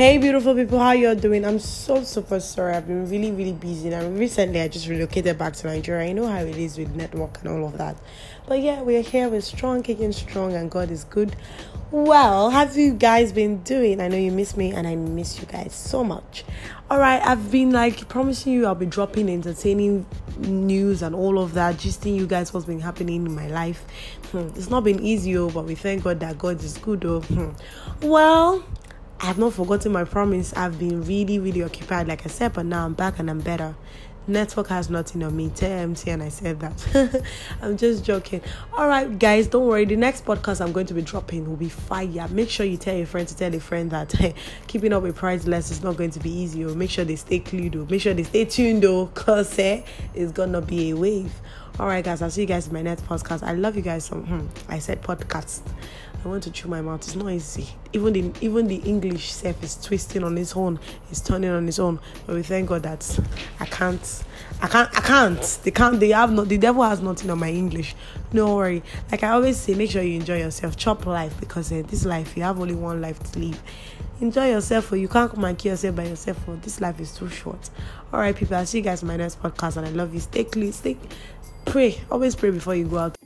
Hey beautiful people, how y'all doing? I'm so super sorry. I've been really busy. And recently I just relocated back to Nigeria. I know how it is with network and all of that. But yeah, we're here. We're strong, kicking strong, and God is good. Well, have you guys been doing? I know you miss me and I miss you guys so much. Alright, I've been promising you I'll be dropping entertaining news and all of that, gisting you guys what's been happening in my life. It's not been easy, but we thank God that God is good. Well, I have not forgotten my promise. I've been really occupied, like I said, but now I'm back and I'm better. Network has nothing on me. TMT, and I said that. I'm just joking. All right, guys, don't worry. The next podcast I'm going to be dropping will be fire. Make sure you tell your friend to tell a friend that keeping up with Priceless is not going to be easy. Make sure they stay clued. Make sure they stay tuned, because it's going to be a wave. All right, guys, I'll see you guys in my next podcast. I love you guys. I said podcast. I want to chew my mouth. It's not easy. Even the English self is twisting on its own. It's turning on its own. But we thank God that I can't. The devil has nothing on my English. No worry. Like I always say, make sure you enjoy yourself. Chop life, because this life, you have only one life to live. Enjoy yourself, or you can't come and kill yourself by yourself, or this life is too short. All right, people. I'll see you guys in my next podcast, and I love you. Stay clean. Pray. Always pray before you go out.